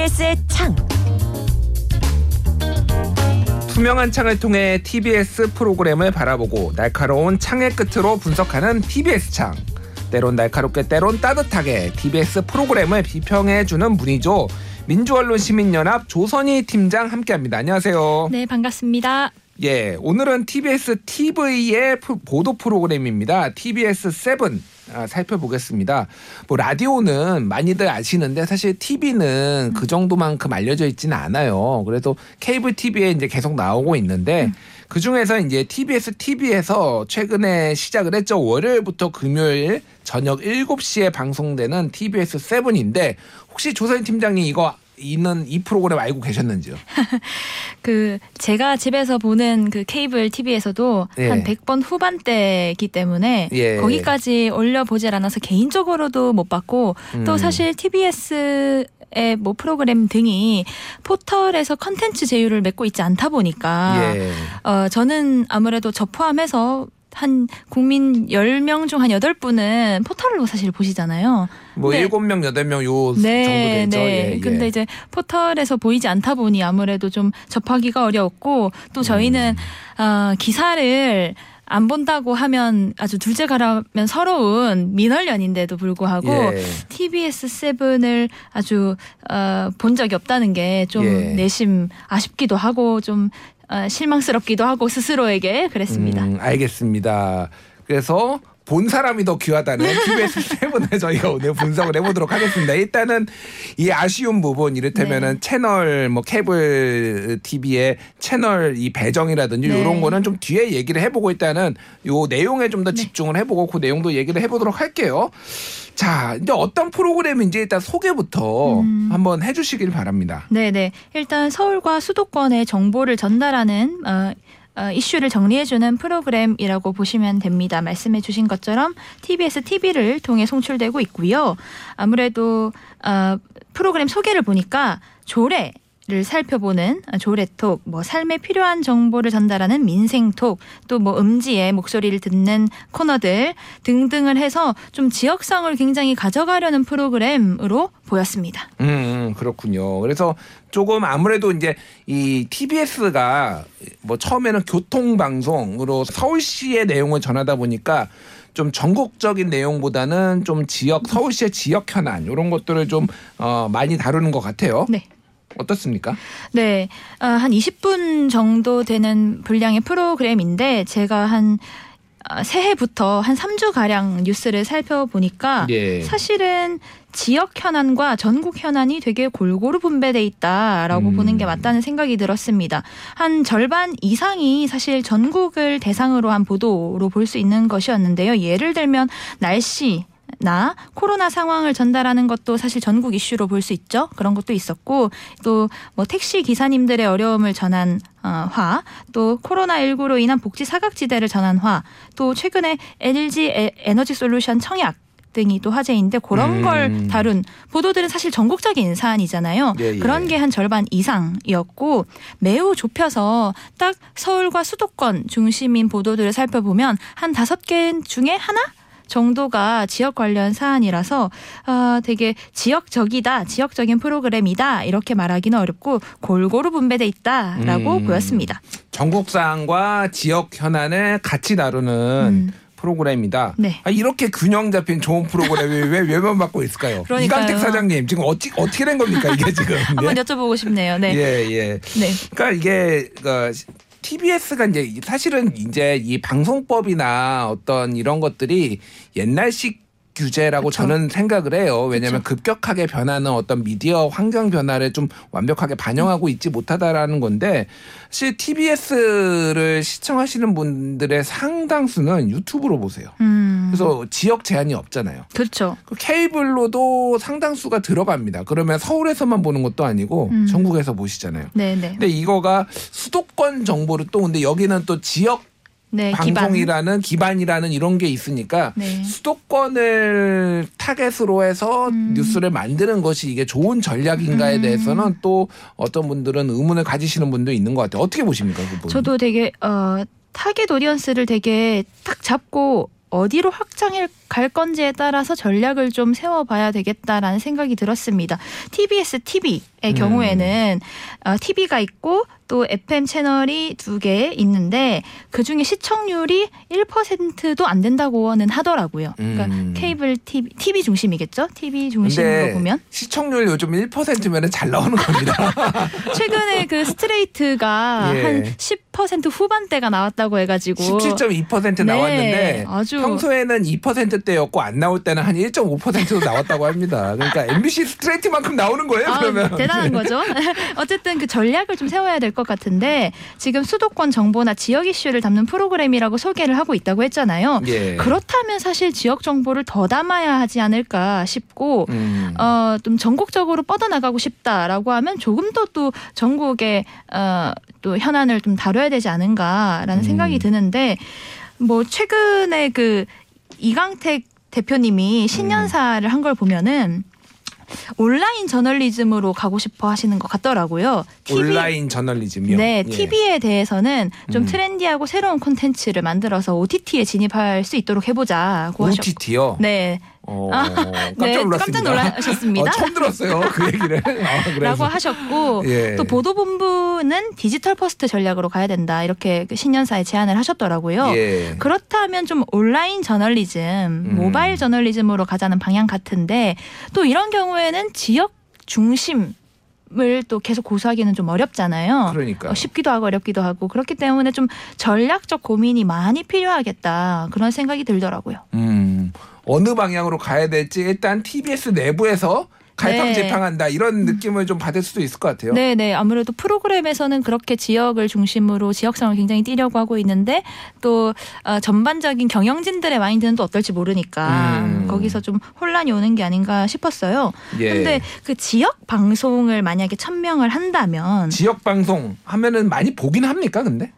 TBS의 창. 투명한 창을 통해 TBS 프로그램을 바라보고 날카로운 창의 끝으로 분석하는 TBS 창. 때론 날카롭게 때론 따뜻하게 TBS 프로그램을 비평해주는 분이죠. 민주언론시민연합 조선희 팀장 함께합니다. 안녕하세요. 네, 반갑습니다. 예, 오늘은 TBS TV의 보도 프로그램입니다. TBS7 살펴보겠습니다. 뭐 라디오는 많이들 아시는데 사실 TV는 그 정도만큼 알려져 있지는 않아요. 그래도 케이블 TV에 이제 계속 나오고 있는데 그 중에서 이제 TBS TV에서 최근에 시작을 했죠. 월요일부터 금요일 저녁 7시에 방송되는 TBS7인데 혹시 조선희 팀장님 이거 있는 이 프로그램 알고 계셨는지요? 그 제가 집에서 보는 그 케이블 TV에서도 예. 한 100번 후반대이기 때문에 예. 거기까지 올려보질 않아서 개인적으로도 못 봤고 또 사실 TBS의 뭐 프로그램 등이 포털에서 컨텐츠 제휴를 맺고 있지 않다 보니까 예. 저는 아무래도 저 포함해서 한 국민 10명 중 한 8분은 포털로 사실 보시잖아요. 뭐 7명, 8명 요 정도 되죠. 네. 예, 근데 예. 이제 포털에서 보이지 않다 보니 아무래도 좀 접하기가 어려웠고 또 저희는 기사를 안 본다고 하면 아주 둘째 가라면 서러운 민원련인데도 불구하고 예. TBS7을 아주 본 적이 없다는 게 좀 예. 내심 아쉽기도 하고 좀 실망스럽기도 하고 스스로에게 그랬습니다. 알겠습니다. 그래서 본 사람이 더 귀하다는 TBS7을 저희가 오늘 분석을 해보도록 하겠습니다. 일단은 이 아쉬운 부분 이를테면은 네. 채널 뭐 케이블 TV의 채널 이 배정이라든지 네. 이런 거는 좀 뒤에 얘기를 해보고 일단은 요 내용에 좀 더 집중을 네. 해보고 그 내용도 얘기를 해보도록 할게요. 자, 근데 어떤 프로그램인지 일단 소개부터 한번 해주시길 바랍니다. 네네. 일단 서울과 수도권의 정보를 전달하는 이슈를 정리해주는 프로그램이라고 보시면 됩니다. 말씀해주신 것처럼 TBS TV를 통해 송출되고 있고요. 아무래도 프로그램 소개를 보니까 조례. 를 살펴보는 조례톡, 뭐 삶에 필요한 정보를 전달하는 민생톡, 또 뭐 음지의 목소리를 듣는 코너들 등등을 해서 좀 지역성을 굉장히 가져가려는 프로그램으로 보였습니다. 그렇군요. 그래서 조금 아무래도 이제 이 TBS가 뭐 처음에는 교통 방송으로 서울시의 내용을 전하다 보니까 좀 전국적인 내용보다는 좀 지역 서울시의 지역 현안 이런 것들을 좀 많이 다루는 것 같아요. 네. 어떻습니까? 네. 한 20분 정도 되는 분량의 프로그램인데 제가 한 새해부터 한 3주가량 뉴스를 살펴보니까 예. 사실은 지역 현안과 전국 현안이 되게 골고루 분배돼 있다라고 보는 게 맞다는 생각이 들었습니다. 한 절반 이상이 사실 전국을 대상으로 한 보도로 볼 수 있는 것이었는데요. 예를 들면 날씨. 나 코로나 상황을 전달하는 것도 사실 전국 이슈로 볼 수 있죠. 그런 것도 있었고 또 뭐 택시 기사님들의 어려움을 전한 화, 또 코로나19로 인한 복지 사각지대를 전한 화, 또 최근에 LG 에너지 솔루션 청약 등이 또 화제인데 그런 걸 다룬 보도들은 사실 전국적인 사안이잖아요. 예, 예. 그런 게 한 절반 이상이었고 매우 좁혀서 딱 서울과 수도권 중심인 보도들을 살펴보면 한 5개 중에 하나? 정도가 지역 관련 사안이라서 되게 지역적이다, 지역적인 프로그램이다 이렇게 말하기는 어렵고 골고루 분배돼 있다라고 보였습니다. 전국 사안과 지역 현안을 같이 다루는 프로그램이다. 네. 아, 이렇게 균형 잡힌 좋은 프로그램이 왜 외면받고 있을까요? 이강택 사장님 지금 어떻게 된 겁니까 이게 지금? 한번 여쭤보고 싶네요. 네. 예, 예. 네. 그러니까 이게 TBS가 이제 사실은 이제 이 방송법이나 어떤 이런 것들이 옛날식 규제라고 그쵸? 저는 생각을 해요. 왜냐하면 그쵸? 급격하게 변하는 어떤 미디어 환경 변화를 좀 완벽하게 반영하고 있지 못하다라는 건데 사실 TBS를 시청하시는 분들의 상당수는 유튜브로 보세요. 그래서 지역 제한이 없잖아요. 그렇죠. 케이블로도 상당수가 들어갑니다. 그러면 서울에서만 보는 것도 아니고 전국에서 보시잖아요. 네네. 근데 이거가 수도권 정보를 또 근데 여기는 또 지역 네, 방송이라는 기반이라는 이런 게 있으니까 네. 수도권을 타겟으로 해서 뉴스를 만드는 것이 이게 좋은 전략인가에 대해서는 또 어떤 분들은 의문을 가지시는 분도 있는 것 같아요. 어떻게 보십니까? 그 저도 되게 타겟 오디언스를 되게 딱 잡고 어디로 확장해 갈 건지에 따라서 전략을 좀 세워봐야 되겠다라는 생각이 들었습니다. TBS TV의 경우에는 TV가 있고 또 FM 채널이 2개 있는데 그중에 시청률이 1%도 안 된다고는 하더라고요. 그러니까 케이블 TV 중심이겠죠? TV 중심으로 보면. 시청률 요즘 1%면 잘 나오는 겁니다. 최근에 그 스트레이트가 한 10% 후반대가 나왔다고 해가지고. 17.2% 나왔는데 아주 평소에는 2%대였고 안 나올 때는 한 1.5%도 나왔다고 합니다. 그러니까 MBC 스트레이트만큼 나오는 거예요? 그러면. 대단한 거죠. 어쨌든 그 전략을 좀 세워야 될 것 같은데 지금 수도권 정보나 지역 이슈를 담는 프로그램이라고 소개를 하고 있다고 했잖아요. 그렇다면 사실 지역 정보를 더 담아야 하지 않을까 싶고 좀 전국적으로 뻗어나가고 싶다라고 하면 조금 더 또 전국의 또 현안을 좀 다뤄야 되지 않은가라는 생각이 드는데 뭐 최근에 그 이강택 대표님이 신년사를 한 걸 보면은 온라인 저널리즘으로 가고 싶어 하시는 것 같더라고요. 온라인 저널리즘이요? 네. TV에 대해서는 좀 트렌디하고 새로운 콘텐츠를 만들어서 OTT에 진입할 수 있도록 해보자고 하셨고. OTT요? 네. 깜짝 놀라셨습니다. 처음 들었어요. 그 얘기를. 라고 하셨고 또 보도본부는 디지털 퍼스트 전략으로 가야 된다. 이렇게 신년사에 제안을 하셨더라고요. 그렇다면 좀 온라인 저널리즘, 모바일 저널리즘으로 가자는 방향 같은데 또 이런 경우에는 지역 중심. 을 또 계속 고수하기는 좀 어렵잖아요. 그러니까 쉽기도 하고 어렵기도 하고 그렇기 때문에 좀 전략적 고민이 많이 필요하겠다 그런 생각이 들더라고요. 어느 방향으로 가야 될지 일단 TBS 내부에서 갈팡질팡한다 이런 느낌을 좀 받을 수도 있을 것 같아요. 네네 아무래도 프로그램에서는 그렇게 지역을 중심으로 지역성을 굉장히 띄려고 하고 있는데 또 전반적인 경영진들의 마인드는 또 어떨지 모르니까 거기서 좀 혼란이 오는 게 아닌가 싶었어요. 그런데 그 지역 방송을 만약에 천명을 한다면 지역 방송 하면은 많이 보긴 합니까 근데?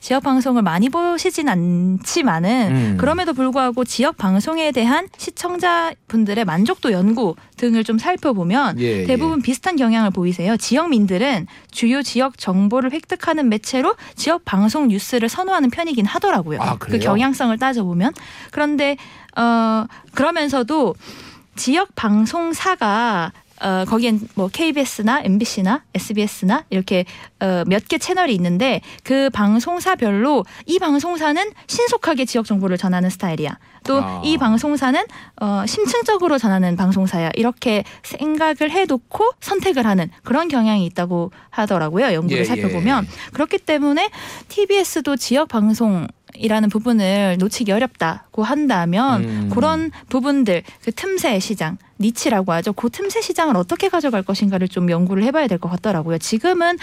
지역 방송을 많이 보시진 않지만은 그럼에도 불구하고 지역 방송에 대한 시청자분들의 만족도 연구 등을 좀 살펴보면 대부분 비슷한 경향을 보이세요. 지역민들은 주요 지역 정보를 획득하는 매체로 지역 방송 뉴스를 선호하는 편이긴 하더라고요. 그 경향성을 따져보면. 그런데 그러면서도 지역 방송사가 거기엔 뭐 KBS나 MBC나 SBS나 이렇게 몇 개 채널이 있는데 그 방송사별로 이 방송사는 신속하게 지역 정보를 전하는 스타일이야. 또 이 방송사는 심층적으로 전하는 방송사야. 이렇게 생각을 해놓고 선택을 하는 그런 경향이 있다고 하더라고요. 연구를 살펴보면. 그렇기 때문에 TBS도 지역 방송 이라는 부분을 놓치기 어렵다고 한다면 그런 부분들, 그 틈새 시장, 니치라고 하죠. 그 틈새 시장을 어떻게 가져갈 것인가를 좀 연구를 해봐야 될 것 같더라고요. 지금은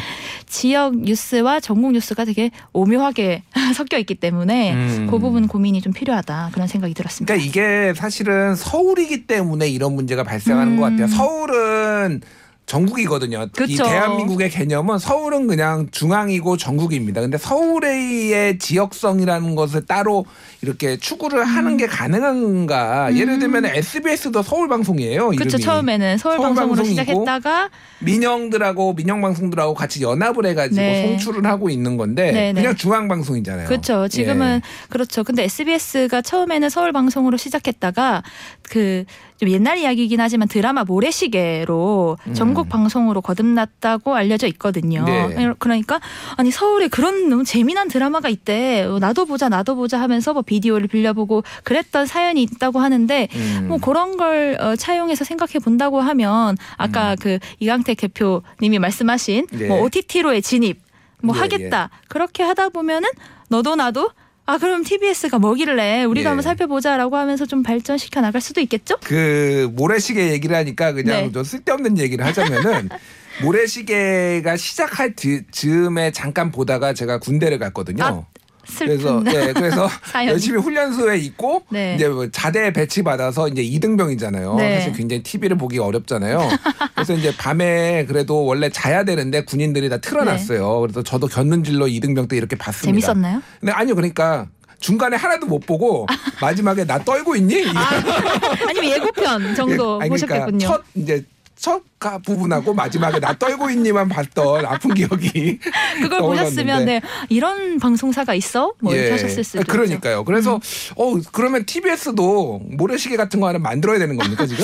지역 뉴스와 전국 뉴스가 되게 오묘하게 섞여 있기 때문에 그 부분 고민이 좀 필요하다 그런 생각이 들었습니다. 그러니까 이게 사실은 서울이기 때문에 이런 문제가 발생하는 것 같아요. 서울은 전국이거든요. 그쵸. 이 대한민국의 개념은 서울은 그냥 중앙이고 전국입니다. 근데 서울의 지역성이라는 것을 따로 이렇게 추구를 하는 게 가능한가? 예를 들면 SBS도 서울 방송이에요. 그렇죠. 처음에는 서울 방송으로 시작했다가 민영들하고 민영 방송들하고 같이 연합을 해가지고 송출을 하고 있는 건데 그냥 중앙 방송이잖아요. 그렇죠. 지금은 그렇죠. 근데 SBS가 처음에는 서울 방송으로 시작했다가 그 좀 옛날 이야기이긴 하지만 드라마 모래시계로 전국 방송으로 거듭났다고 알려져 있거든요. 그러니까 아니 서울에 그런 너무 재미난 드라마가 있대. 나도 보자 하면서 뭐 비디오를 빌려보고 그랬던 사연이 있다고 하는데 뭐 그런 걸 차용해서 생각해 본다고 하면 아까 그 이강택 대표님이 말씀하신 뭐 OTT로의 진입 뭐 하겠다. 그렇게 하다 보면은 너도 나도 그럼 TBS가 뭐길래 우리가 한번 살펴보자라고 하면서 좀 발전시켜 나갈 수도 있겠죠? 그 모래시계 얘기를 하니까 그냥 좀 쓸데없는 얘기를 하자면은 모래시계가 시작할 즈음에 잠깐 보다가 제가 군대를 갔거든요. 그래서 열심히 훈련소에 있고 이제 자대에 배치받아서 이제 2등병이잖아요. 사실 굉장히 TV를 보기 어렵잖아요. 그래서 이제 밤에 그래도 원래 자야 되는데 군인들이 다 틀어놨어요. 그래서 저도 곁눈질로 2등병 때 이렇게 봤습니다. 재밌었나요? 근데 아니요, 그러니까. 중간에 하나도 못 보고 마지막에 나 떨고 있니? 아니면 예고편 정도 보셨겠군요. 그러니까 첫 이제 석가 부분하고 마지막에 나 떨고 있니만 봤던 아픈 기억이 그걸 보셨으면 네, 이런 방송사가 있어? 뭐 이렇게 하셨을 수도 있죠. 그러니까요. 그래서 그러면 TBS도 모래시계 같은 거 하나 만들어야 되는 겁니까 지금?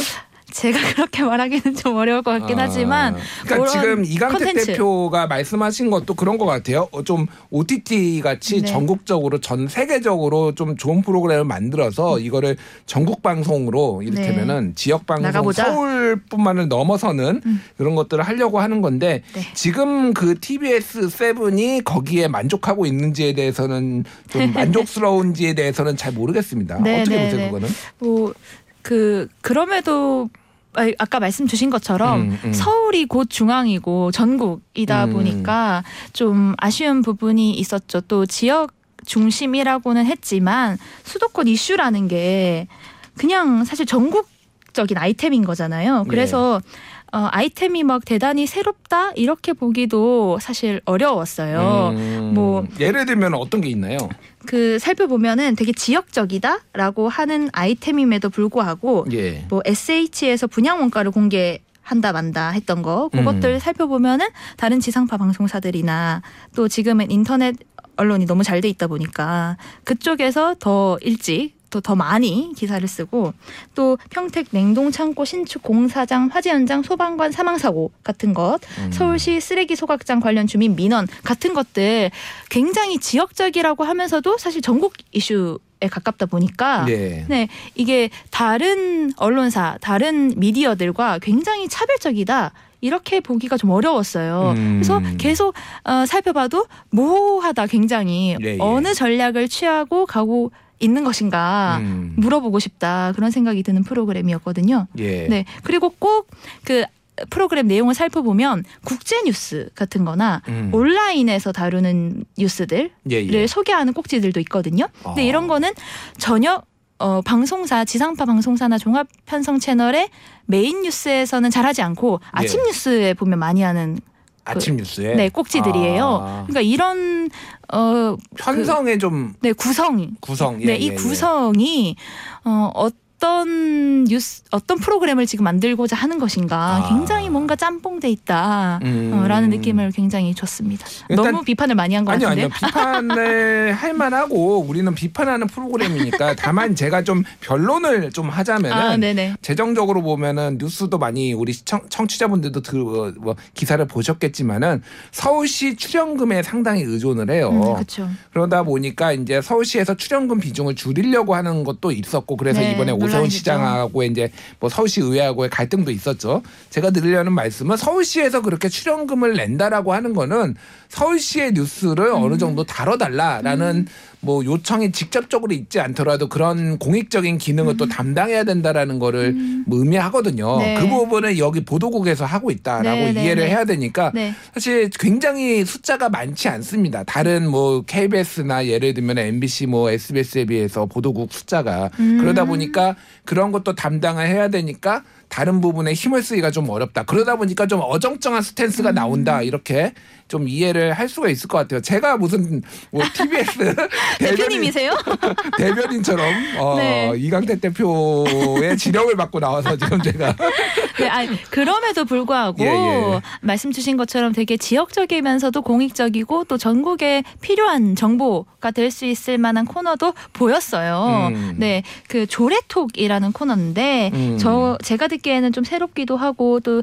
제가 그렇게 말하기는 좀 어려울 것 같긴 하지만 그러니까 지금 이강택 콘텐츠. 대표가 말씀하신 것도 그런 것 같아요. 좀 OTT 같이 전국적으로 전 세계적으로 좀 좋은 프로그램을 만들어서 이거를 전국 방송으로 이를테면은 지역 방송 나가보자. 서울뿐만을 넘어서는 그런 것들을 하려고 하는 건데 지금 그 TBS7이 거기에 만족하고 있는지에 대해서는 좀 만족스러운지에 대해서는 잘 모르겠습니다. 네, 어떻게 보세요 그거는? 뭐 그럼에도 아까 말씀 주신 것처럼 서울이 곧 중앙이고 전국이다 보니까 좀 아쉬운 부분이 있었죠. 또 지역 중심이라고는 했지만 수도권 이슈라는 게 그냥 사실 전국적인 아이템인 거잖아요. 그래서 아이템이 막 대단히 새롭다 이렇게 보기도 사실 어려웠어요. 뭐 예를 들면 어떤 게 있나요? 그 살펴보면은 되게 지역적이다라고 하는 아이템임에도 불구하고 뭐 SH에서 분양 원가를 공개한다 만다 했던 거 그것들 살펴보면은 다른 지상파 방송사들이나 또 지금은 인터넷 언론이 너무 잘 돼 있다 보니까 그쪽에서 더 일찍 더 많이 기사를 쓰고 또 평택 냉동창고 신축 공사장 화재 현장 소방관 사망사고 같은 것 서울시 쓰레기 소각장 관련 주민 민원 같은 것들 굉장히 지역적이라고 하면서도 사실 전국 이슈 가깝다 보니까 이게 다른 언론사, 다른 미디어들과 굉장히 차별적이다. 이렇게 보기가 좀 어려웠어요. 그래서 계속 살펴봐도 모호하다 굉장히. 어느 전략을 취하고 가고 있는 것인가 물어보고 싶다. 그런 생각이 드는 프로그램이었거든요. 그리고 꼭 그 프로그램 내용을 살펴보면 국제 뉴스 같은 거나 온라인에서 다루는 뉴스들을 소개하는 꼭지들도 있거든요. 근데 이런 거는 전혀 방송사, 지상파 방송사나 종합 편성 채널의 메인 뉴스에서는 잘하지 않고 아침 뉴스에 보면 많이 하는 아침 뉴스에 꼭지들이에요. 그러니까 이런 편성의 좀 구성. 이 구성이 어떤 뉴스, 어떤 프로그램을 지금 만들고자 하는 것인가 굉장히 뭔가 짬뽕돼 있다라는 느낌을 굉장히 줬습니다. 너무 비판을 많이 한 것 같은데? 아니요. 비판을 할 만하고 우리는 비판하는 프로그램이니까 다만 제가 좀 변론을 좀 하자면은 재정적으로 보면은 뉴스도 많이 우리 청취자분들도 기사를 보셨겠지만은 서울시 출연금에 상당히 의존을 해요. 그러다 보니까 이제 서울시에서 출연금 비중을 줄이려고 하는 것도 있었고 그래서 이번에 서울 시장하고 이제 뭐 서울시 의회하고의 갈등도 있었죠. 제가 드리려는 말씀은 서울시에서 그렇게 출연금을 낸다라고 하는 거는 서울시의 뉴스를 어느 정도 다뤄달라라는 뭐 요청이 직접적으로 있지 않더라도 그런 공익적인 기능을 또 담당해야 된다라는 거를 뭐 의미하거든요. 그 부분을 여기 보도국에서 하고 있다라고 이해를 해야 되니까 사실 굉장히 숫자가 많지 않습니다. 다른 뭐 KBS나 예를 들면 MBC 뭐 SBS에 비해서 보도국 숫자가 그러다 보니까 그런 것도 담당을 해야 되니까 다른 부분에 힘을 쓰기가 좀 어렵다. 그러다 보니까 좀 어정쩡한 스탠스가 나온다. 이렇게 좀 이해를 할 수가 있을 것 같아요. 제가 무슨 뭐 TBS 대표님이세요? 대변인처럼 이강택 대표의 지령을 받고 나와서 지금 제가 그럼에도 불구하고 말씀 주신 것처럼 되게 지역적이면서도 공익적이고 또 전국에 필요한 정보가 될 수 있을 만한 코너도 보였어요. 그 조례톡이라는 코너인데 제가 듣기에는 좀 새롭기도 하고 또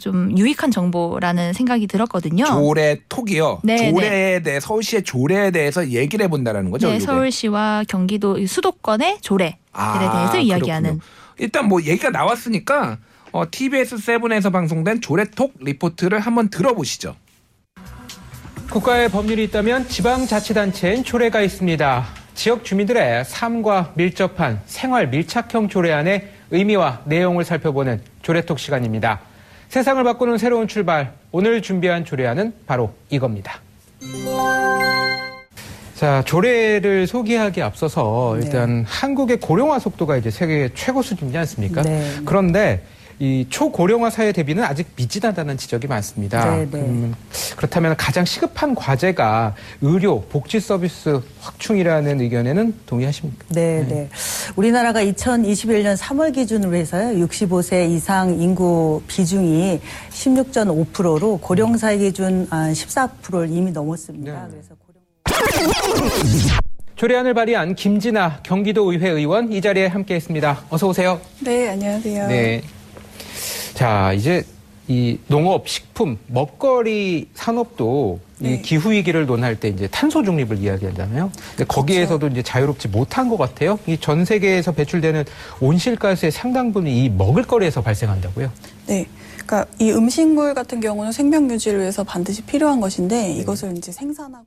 좀 유익한 정보라는 생각이 들었거든요. 조례톡이요? 조례에 대해 서울시의 조례에 대해서 얘기를 해본다라는 거죠? 네. 서울시와 경기도 수도권의 조례에 대해서 이야기하는. 일단 뭐 얘기가 나왔으니까 TBS7에서 방송된 조례톡 리포트를 한번 들어보시죠. 국가의 법률이 있다면 지방자치단체엔 조례가 있습니다. 지역 주민들의 삶과 밀접한 생활 밀착형 조례안의 의미와 내용을 살펴보는 조례톡 시간입니다. 세상을 바꾸는 새로운 출발, 오늘 준비한 조례안은 바로 이겁니다. 자, 조례를 소개하기 앞서서 일단 한국의 고령화 속도가 이제 세계 최고 수준이지 않습니까? 그런데 이 초고령화 사회 대비는 아직 미진하다는 지적이 많습니다. 그렇다면 가장 시급한 과제가 의료, 복지 서비스 확충이라는 의견에는 동의하십니까? 네. 우리나라가 2021년 3월 기준으로 해서요. 65세 이상 인구 비중이 16.5%로 고령 사회 기준 14%를 이미 넘었습니다. 네. 그래서 고령... 조례안을 발의한 김진아 경기도의회 의원 이 자리에 함께했습니다. 어서 오세요. 네, 안녕하세요. 네. 자, 이제 이 농업, 식품, 먹거리 산업도 이 기후 위기를 논할 때 이제 탄소 중립을 이야기하잖아요. 근데 거기에서도 이제 자유롭지 못한 것 같아요. 이 전 세계에서 배출되는 온실가스의 상당분이 이 먹을거리에서 발생한다고요? 네. 그러니까 이 음식물 같은 경우는 생명 유지를 위해서 반드시 필요한 것인데 이것을 이제 생산하고.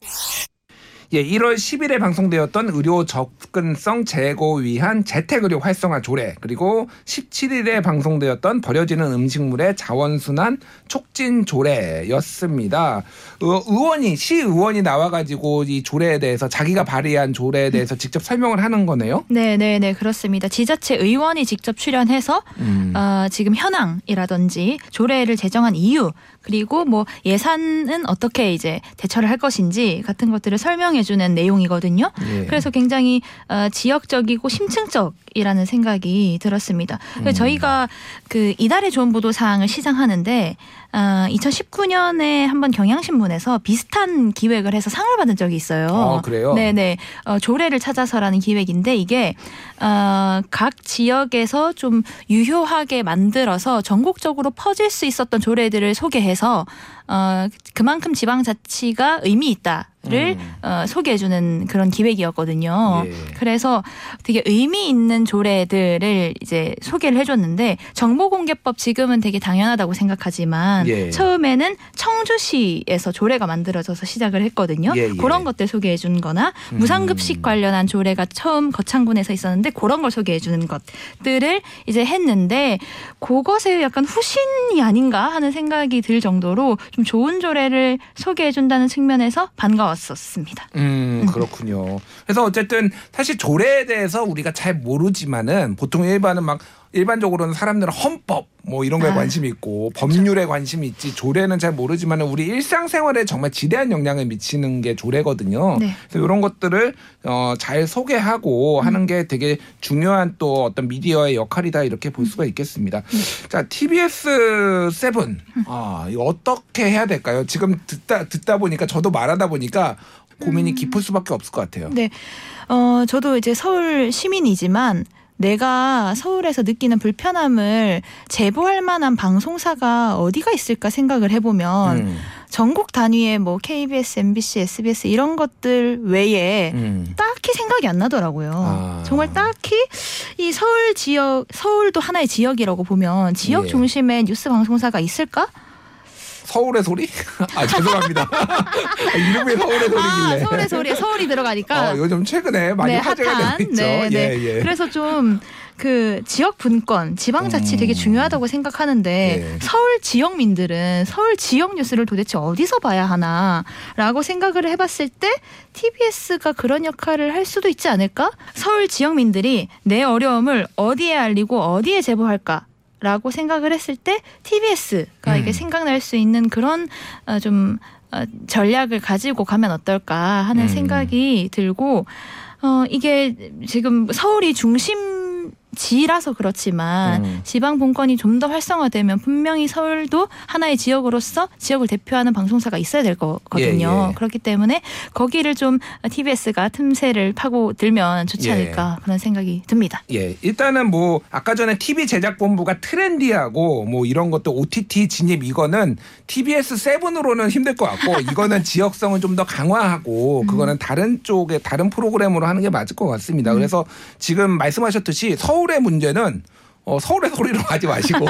1월 10일에 방송되었던 의료 접근성 제고 위한 재택의료 활성화 조례, 그리고 17일에 방송되었던 버려지는 음식물의 자원순환 촉진 조례였습니다. 의원이, 시의원이 나와가지고 이 조례에 대해서 자기가 발의한 조례에 대해서 직접 설명을 하는 거네요? 네, 그렇습니다. 지자체 의원이 직접 출연해서 지금 현황이라든지 조례를 제정한 이유, 그리고 뭐 예산은 어떻게 이제 대처를 할 것인지 같은 것들을 설명해주는 내용이거든요. 그래서 굉장히 지역적이고 심층적이라는 생각이 들었습니다. 저희가 그 이달의 좋은 보도 사항을 시상하는데 2019년에 한번 경향신문에서 비슷한 기획을 해서 상을 받은 적이 있어요. 그래요? 네네. 조례를 찾아서라는 기획인데 이게 각 지역에서 좀 유효하게 만들어서 전국적으로 퍼질 수 있었던 조례들을 소개해서 그만큼 지방자치가 의미 있다를 소개해주는 그런 기획이었거든요. 그래서 되게 의미 있는 조례들을 이제 소개를 해줬는데 정보공개법 지금은 되게 당연하다고 생각하지만 처음에는 청주시에서 조례가 만들어져서 시작을 했거든요. 그런 것들 소개해준 거나 무상급식 관련한 조례가 처음 거창군에서 있었는데 그런 걸 소개해주는 것들을 이제 했는데 그것에 약간 후신이 아닌가 하는 생각이 들 정도로 좀 좋은 조례를 소개해준다는 측면에서 반가웠었습니다. 그렇군요. 그래서 어쨌든 사실 조례에 대해서 우리가 잘 모르지만은 보통 일반적으로는 사람들은 헌법 뭐 이런 거에 관심이 있고 법률에 관심이 있지 조례는 잘 모르지만 우리 일상생활에 정말 지대한 영향을 미치는 게 조례거든요. 그래서 이런 것들을 잘 소개하고 하는 게 되게 중요한 또 어떤 미디어의 역할이다 이렇게 볼 수가 있겠습니다. 자, TBS7 이거 어떻게 해야 될까요? 지금 듣다 보니까 저도 말하다 보니까 고민이 깊을 수밖에 없을 것 같아요. 네, 저도 이제 서울 시민이지만 내가 서울에서 느끼는 불편함을 제보할 만한 방송사가 어디가 있을까 생각을 해보면 전국 단위의 뭐 KBS, MBC, SBS 이런 것들 외에 딱히 생각이 안 나더라고요. 정말 딱히 이 서울 지역, 서울도 하나의 지역이라고 보면 지역 중심의 뉴스 방송사가 있을까? 서울의 소리? 죄송합니다. 이름이 서울의 소리길래. 서울의 소리에 서울이 들어가니까. 요즘 최근에 많이 화제가 되고 있죠. 그래서 좀 그 지역 분권, 지방자치 되게 중요하다고 생각하는데 서울 지역민들은 서울 지역 뉴스를 도대체 어디서 봐야 하나라고 생각을 해봤을 때 TBS가 그런 역할을 할 수도 있지 않을까? 서울 지역민들이 내 어려움을 어디에 알리고 어디에 제보할까? 라고 생각을 했을 때 TBS가 이게 생각날 수 있는 그런 좀 전략을 가지고 가면 어떨까 하는 생각이 들고 이게 지금 서울이 중심지라서 그렇지만 지방 본권이 좀 더 활성화되면 분명히 서울도 하나의 지역으로서 지역을 대표하는 방송사가 있어야 될 거거든요. 그렇기 때문에 거기를 좀 TBS가 틈새를 파고 들면 좋지 않을까 그런 생각이 듭니다. 일단은 뭐 아까 전에 TV 제작본부가 트렌디하고 뭐 이런 것도 OTT 진입 이거는 TBS7으로는 힘들 것 같고 이거는 지역성을 좀 더 강화하고 그거는 다른 쪽에 다른 프로그램으로 하는 게 맞을 것 같습니다. 그래서 지금 말씀하셨듯이 서울의 문제는 서울의 소리로 가지 마시고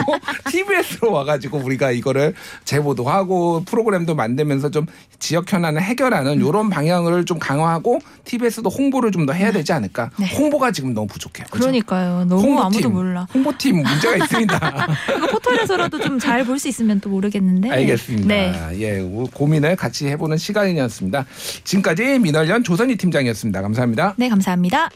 TBS로 와가지고 우리가 이거를 제보도 하고 프로그램도 만들면서 좀 지역 현안을 해결하는 이런 방향을 좀 강화하고 TBS도 홍보를 좀 더 해야 되지 않을까. 홍보가 지금 너무 부족해요. 그렇죠? 그러니까요. 너무 홍보팀, 아무도 몰라. 홍보팀 문제가 있습니다. 이거 포털에서라도 좀 잘 볼 수 있으면 또 모르겠는데. 알겠습니다. 고민을 같이 해보는 시간이었습니다. 지금까지 민언련 조선희 팀장이었습니다. 감사합니다. 네, 감사합니다.